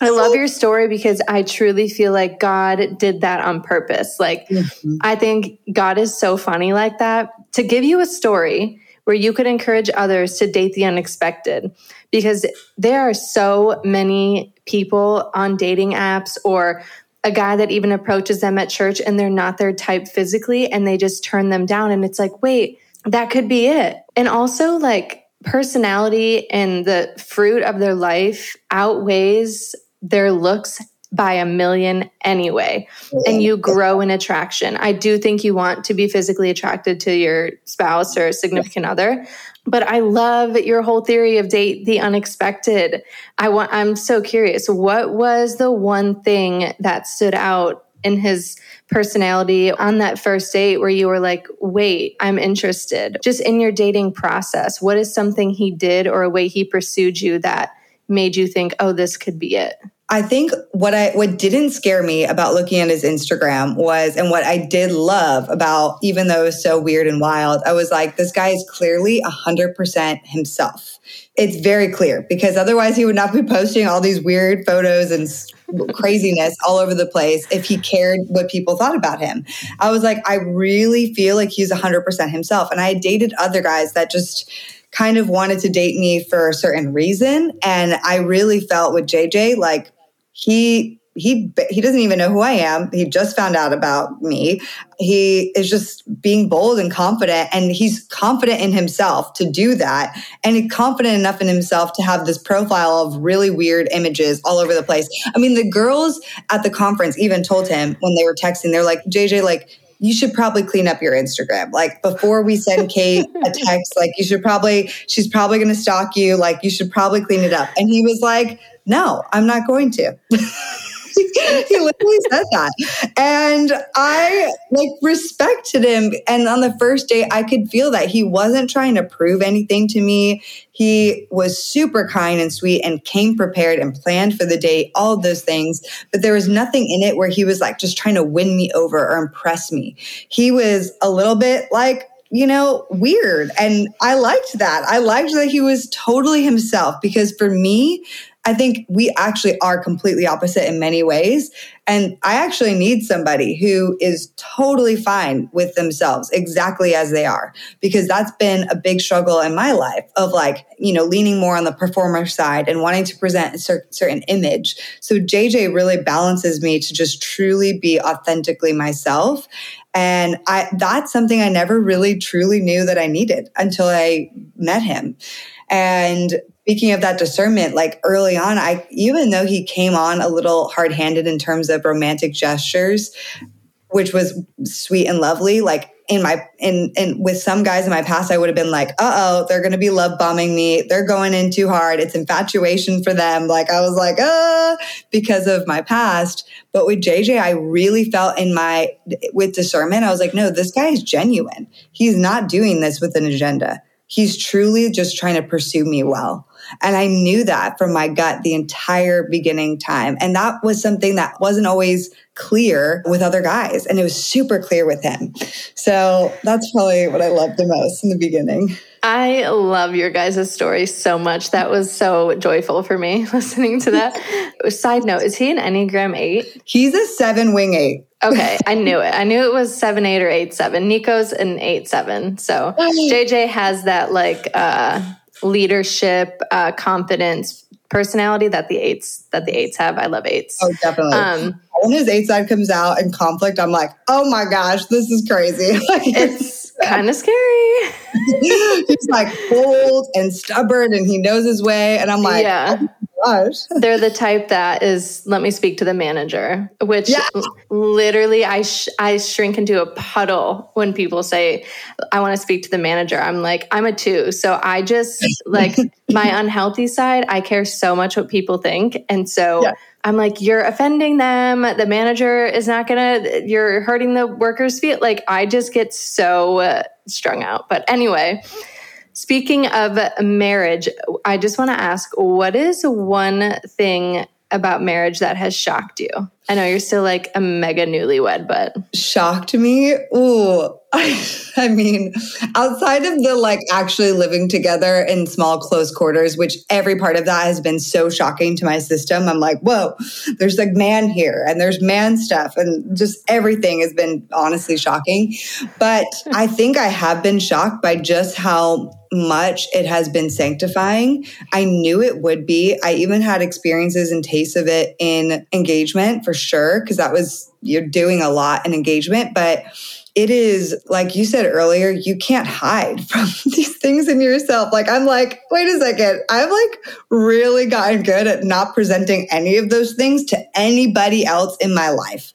I love your story because I truly feel like God did that on purpose. Like, mm-hmm. I think God is so funny like that, to give you a story where you could encourage others to date the unexpected, because there are so many people on dating apps or a guy that even approaches them at church and they're not their type physically and they just turn them down. And it's like, wait, that could be it. And also like personality and the fruit of their life outweighs their looks by a million anyway. And you grow in attraction. I do think you want to be physically attracted to your spouse or significant other, but I love your whole theory of date the unexpected. I want, I'm so curious, what was the one thing that stood out in his personality on that first date where you were like, wait, I'm interested? Just in your dating process, what is something he did or a way he pursued you that made you think, oh, this could be it? I think what I what didn't scare me about looking at his Instagram was, and what I did love about, even though it was so weird and wild, I was like, this guy is clearly one hundred percent himself. It's very clear, because otherwise he would not be posting all these weird photos and craziness all over the place if he cared what people thought about him. I was like, I really feel like he's one hundred percent himself. And I dated other guys that just kind of wanted to date me for a certain reason. And I really felt with J J, like, He he he doesn't even know who I am. He just found out about me. He is just being bold and confident, and he's confident in himself to do that, and he's confident enough in himself to have this profile of really weird images all over the place. I mean, the girls at the conference even told him when they were texting, they're like, J J, like, you should probably clean up your Instagram. Like, before we send Kate a text, like, you should probably, she's probably going to stalk you. Like, you should probably clean it up. And he was like, no, I'm not going to. He literally said that. And I like respected him. And on the first date, I could feel that he wasn't trying to prove anything to me. He was super kind and sweet and came prepared and planned for the date, all of those things. But there was nothing in it where he was like just trying to win me over or impress me. He was a little bit like, you know, weird. And I liked that. I liked that he was totally himself, because for me, I think we actually are completely opposite in many ways. And I actually need somebody who is totally fine with themselves exactly as they are, because that's been a big struggle in my life of like, you know, leaning more on the performer side and wanting to present a cer- certain image. So J J really balances me to just truly be authentically myself. And I, that's something I never really truly knew that I needed until I met him. And speaking of that discernment, like early on, I even though he came on a little hard-handed in terms of romantic gestures, which was sweet and lovely, like in my in and with some guys in my past, I would have been like, uh-oh, they're going to be love bombing me. They're going in too hard. It's infatuation for them. Like I was like, uh, because of my past. But with J J, I really felt in my with discernment, I was like, no, this guy is genuine. He's not doing this with an agenda. He's truly just trying to pursue me well. And I knew that from my gut the entire beginning time. And that was something that wasn't always clear with other guys. And it was super clear with him. So that's probably what I loved the most in the beginning. I love your guys' story so much. That was so joyful for me listening to that. Side note, is he an Enneagram eight? He's a seven wing eight. Okay, I knew it. I knew it was seven, eight, or eight, seven. Nico's an eight, seven. So J J has that like uh, leadership, uh, confidence, personality that the eights that the eights have. I love eights. Oh, definitely. Um, when his eight side comes out in conflict, I'm like, oh my gosh, this is crazy. Like, it's kind of scary. He's like bold and stubborn, and he knows his way. And I'm like, yeah. Oh. They're the type that is, let me speak to the manager, which yeah. literally I sh- I shrink into a puddle when people say, I want to speak to the manager. I'm like, I'm a two. So I just like my unhealthy side, I care so much what people think. And so yeah. I'm like, you're offending them. The manager is not going to, you're hurting the workers' feet. Like I just get so uh, strung out. But anyway... Speaking of marriage, I just want to ask, what is one thing about marriage that has shocked you? I know you're still like a mega newlywed, but... Shocked me? Ooh, I, I mean, outside of the like actually living together in small close quarters, which every part of that has been so shocking to my system. I'm like, whoa, there's like man here and there's man stuff and just everything has been honestly shocking. But I think I have been shocked by just how... much it has been sanctifying. I knew it would be. I even had experiences and tastes of it in engagement for sure, because that was, you're doing a lot in engagement. But it is, like you said earlier, you can't hide from these things in yourself. Like, I'm like, wait a second. I've like really gotten good at not presenting any of those things to anybody else in my life.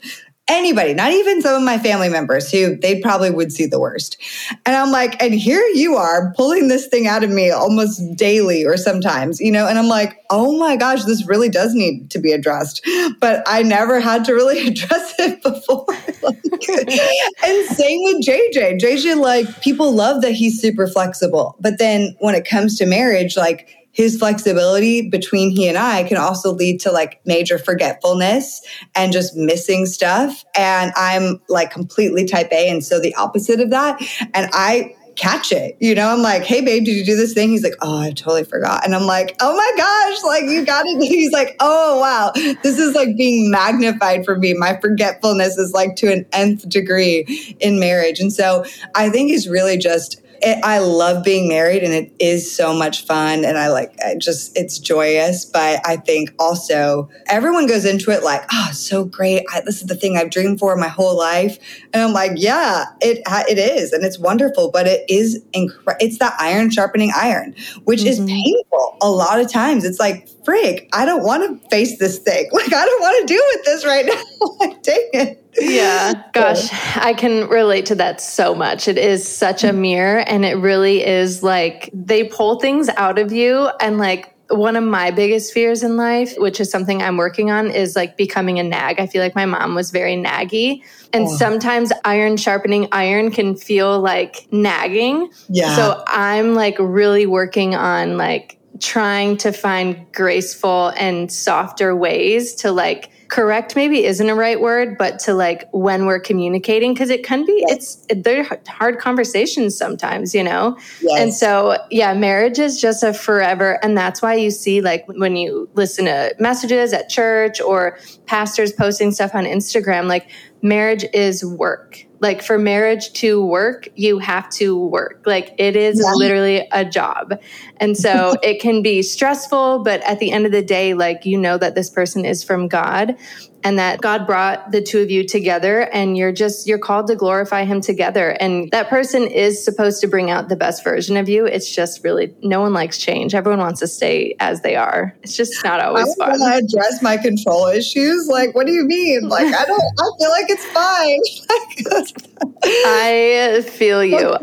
Anybody, not even some of my family members who they probably would see the worst. And I'm like, and here you are pulling this thing out of me almost daily or sometimes, you know, and I'm like, oh my gosh, this really does need to be addressed. But I never had to really address it before. And same with J J. J J, like, people love that he's super flexible. But then when it comes to marriage, like, his flexibility between he and I can also lead to like major forgetfulness and just missing stuff. And I'm like completely type A. And so the opposite of that. And I catch it, you know, I'm like, hey babe, did you do this thing? He's like, oh, I totally forgot. And I'm like, oh my gosh, like you got it. He's like, oh wow. This is like being magnified for me. My forgetfulness is like to an nth degree in marriage. And so I think it's really just It, I love being married and it is so much fun and I like, I just, it's joyous. But I think also everyone goes into it like, oh, so great. I, this is the thing I've dreamed for my whole life. And I'm like, yeah, it it is. And it's wonderful, but it is, incre- it's that iron sharpening iron, which mm-hmm. is painful a lot of times. It's like, frig, I don't want to face this thing. Like, I don't want to deal with this right now. Like, dang it. Yeah. Gosh, I can relate to that so much. It is such a mirror and it really is like they pull things out of you. And like one of my biggest fears in life, which is something I'm working on, is like becoming a nag. I feel like my mom was very naggy. And oh. sometimes iron sharpening iron can feel like nagging. Yeah. So I'm like really working on like trying to find graceful and softer ways to like correct maybe isn't a right word, but to like when we're communicating, because it can be, yes. it's, they're hard conversations sometimes, you know? Yes. And so, yeah, marriage is just a forever. And that's why you see like when you listen to messages at church or pastors posting stuff on Instagram, like marriage is work. Like for marriage to work, you have to work. Like it is yeah. literally a job. And so it can be stressful, but at the end of the day, like you know that this person is from God and that God brought the two of you together and you're just, you're called to glorify him together. And that person is supposed to bring out the best version of you. It's just really, no one likes change. Everyone wants to stay as they are. It's just not always I fun. I want to address my control issues. Like, what do you mean? Like, I don't, I feel like it's fine. I feel you.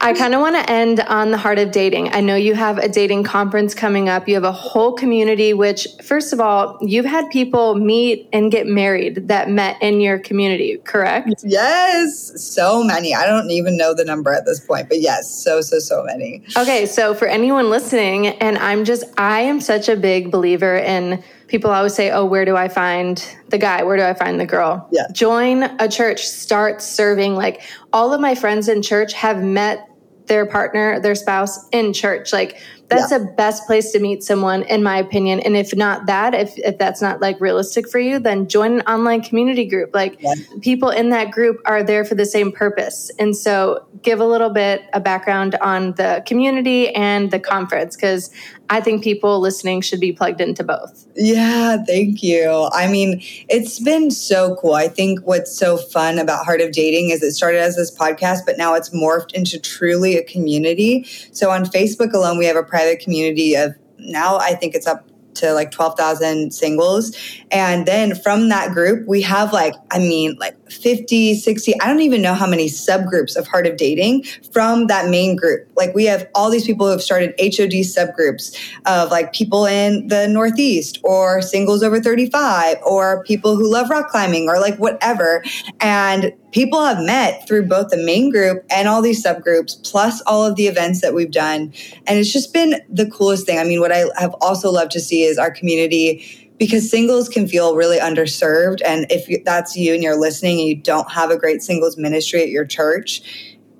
I kind of want to end on the Heart of Dating. I know you have a dating conference coming up. You have a whole community, which first of all, you've had people meet and get married that met in your community, correct? Yes, so many. I don't even know the number at this point, but yes, so, so, so many. Okay, so for anyone listening, and I'm just, I am such a big believer in people always say, oh, where do I find the guy? Where do I find the girl? Yeah. Join a church, start serving. Like all of my friends in church have met their partner, their spouse in church. Like that's yeah. the best place to meet someone, in my opinion. And if not that, if, if that's not like realistic for you, then join an online community group. Like yeah. people in that group are there for the same purpose. And so give a little bit of background on the community and the conference, because I think people listening should be plugged into both. Yeah, thank you. I mean, it's been so cool. I think what's so fun about Heart of Dating is it started as this podcast, but now it's morphed into truly a community. So on Facebook alone, we have a private community of now I think it's up to like twelve thousand singles. And then from that group, we have like, I mean, like fifty, sixty, I don't even know how many subgroups of Heart of Dating from that main group. Like we have all these people who have started H O D subgroups of like people in the Northeast or singles over thirty-five or people who love rock climbing or like whatever. And people have met through both the main group and all these subgroups, plus all of the events that we've done. And it's just been the coolest thing. I mean, what I have also loved to see is our community, because singles can feel really underserved. And if that's you and you're listening and you don't have a great singles ministry at your church,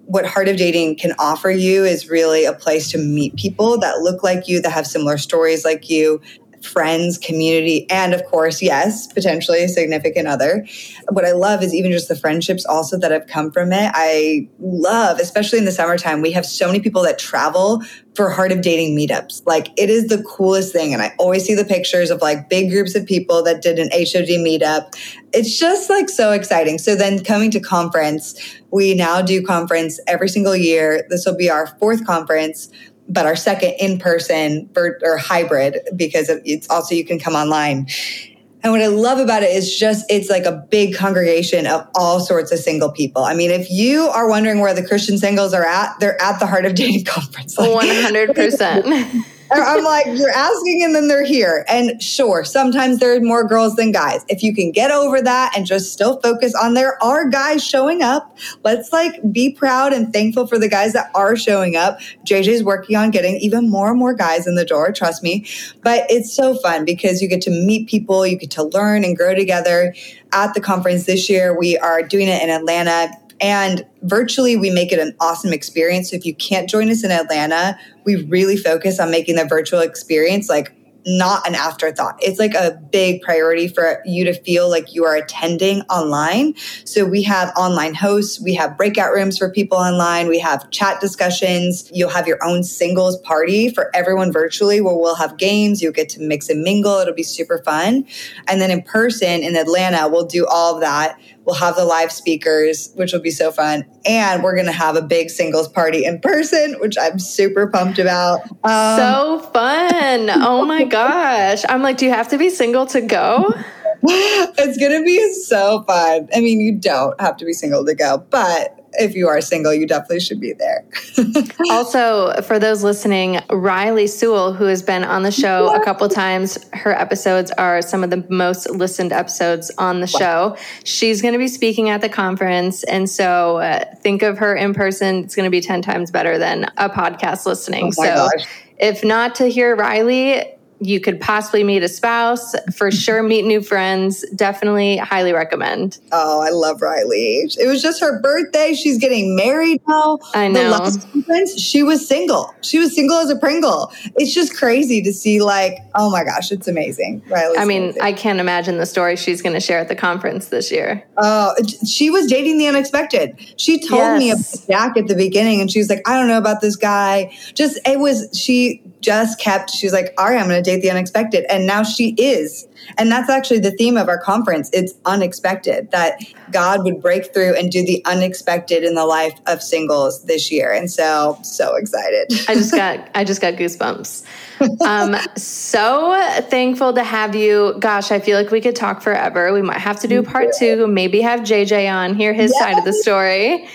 what Heart of Dating can offer you is really a place to meet people that look like you, that have similar stories like you, friends, community, and of course, yes, potentially a significant other. What I love is even just the friendships also that have come from it. I love, especially in the summertime, we have so many people that travel for Heart of Dating meetups. Like it is the coolest thing. And I always see the pictures of like big groups of people that did an H O D meetup. It's just like so exciting. So then coming to conference, we now do conference every single year. This will be our fourth conference, but our second in-person or hybrid, because it's also, you can come online. And what I love about it is just, it's like a big congregation of all sorts of single people. I mean, if you are wondering where the Christian singles are at, they're at the Heart of Dating conference. Like, one hundred percent. I'm like, you're asking and then they're here. And sure, sometimes there are more girls than guys. If you can get over that and just still focus on there are guys showing up, let's like be proud and thankful for the guys that are showing up. J J's working on getting even more and more guys in the door, trust me. But it's so fun because you get to meet people, you get to learn and grow together. At the conference this year, we are doing it in Atlanta. And virtually, we make it an awesome experience. So if you can't join us in Atlanta, we really focus on making the virtual experience like not an afterthought. It's like a big priority for you to feel like you are attending online. So we have online hosts, we have breakout rooms for people online, we have chat discussions, you'll have your own singles party for everyone virtually where we'll have games, you'll get to mix and mingle, it'll be super fun. And then in person in Atlanta, we'll do all of that. We'll have the live speakers, which will be so fun. And we're going to have a big singles party in person, which I'm super pumped about. Um, so fun. Oh my gosh. I'm like, do you have to be single to go? It's going to be so fun. I mean, you don't have to be single to go, but if you are single, you definitely should be there. Also, for those listening, Riley Sewell, who has been on the show what? a couple times, her episodes are some of the most listened episodes on the what? show. She's going to be speaking at the conference. And so uh, think of her in person. It's going to be ten times better than a podcast listening. Oh so gosh. If not to hear Riley, you could possibly meet a spouse, for sure meet new friends. Definitely highly recommend. Oh, I love Riley. It was just her birthday. She's getting married now. I know. The last conference, she was single. She was single as a Pringle. It's just crazy to see like, oh my gosh, it's amazing. Riley's I mean, amazing. I can't imagine the story she's going to share at the conference this year. Oh, she was dating the unexpected. She told yes. me about Jack at the beginning and she was like, I don't know about this guy. Just, it was, she just kept, she was like, all right, I'm going to date the unexpected. And now she is. And that's actually the theme of our conference. It's unexpected, that God would break through and do the unexpected in the life of singles this year. And so, so excited. I just got, I just got goosebumps. Um, so thankful to have you. Gosh, I feel like we could talk forever. We might have to do part two, maybe have J J on, hear his yes. side of the story.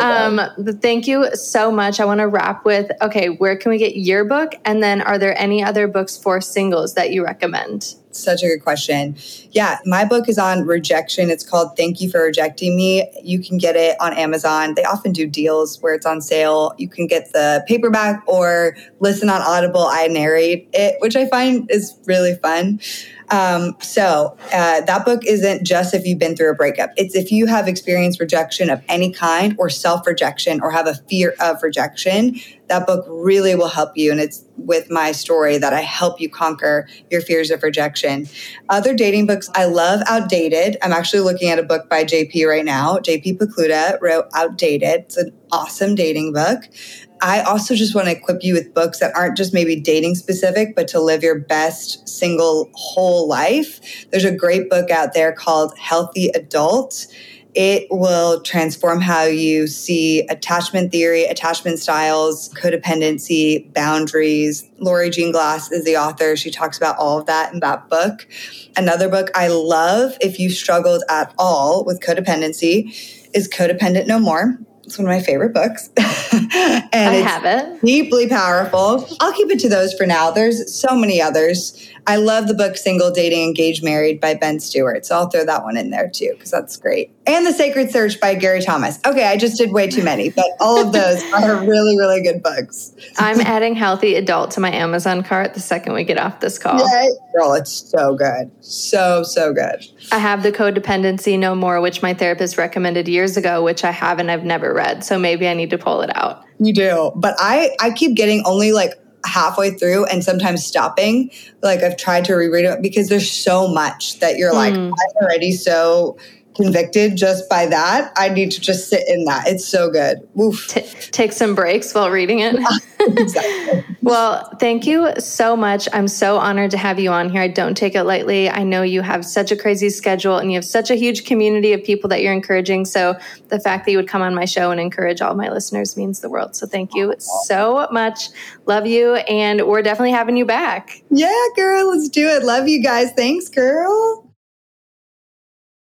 Um, but thank you so much. I want to wrap with, okay, where can we get your book? And then are there any other books for singles that you recommend? such a good question. Yeah, my book is on rejection. It's called Thank You for Rejecting Me. You can get it on Amazon. They often do deals where it's on sale. You can get the paperback or listen on Audible. I narrate it, which I find is really fun. Um, so uh, that book isn't just if you've been through a breakup. It's if you have experienced rejection of any kind or self-rejection or have a fear of rejection. That book really will help you. And it's with my story that I help you conquer your fears of rejection. Other dating books, I love Outdated. I'm actually looking at a book by J P right now. J P Pakluda wrote Outdated. It's an awesome dating book. I also just want to equip you with books that aren't just maybe dating specific, but to live your best single whole life. There's a great book out there called Healthy Adult. It will transform how you see attachment theory, attachment styles, codependency, boundaries. Lori Jean Glass is the author. She talks about all of that in that book. Another book I love, if you struggled at all with codependency, is Codependent No More. It's one of my favorite books. and I have it. Deeply powerful. I'll keep it to those for now. There's so many others. I love the book Single, Dating, Engaged, Married by Ben Stewart. So I'll throw that one in there too, because that's great. And The Sacred Search by Gary Thomas. Okay, I just did way too many, but all of those are really, really good books. I'm adding Healthy Adult to my Amazon cart the second we get off this call. Yeah, girl, it's so good. So, so good. I have the Codependency No More, which my therapist recommended years ago, which I haven't, I've never read. So maybe I need to pull it out. You do. But I, I keep getting only like halfway through and sometimes stopping. Like I've tried to reread it because there's so much that you're like, mm. I'm already so convicted just by that. I need to just sit in that. It's so good. Oof. T- take some breaks while reading it. Exactly. Well, thank you so much. I'm so honored to have you on here. I don't take it lightly. I know you have such a crazy schedule and you have such a huge community of people that you're encouraging. So the fact that you would come on my show and encourage all my listeners means the world. So thank you so much. Love you. And we're definitely having you back. Yeah, girl. Let's do it. Love you guys. Thanks, girl.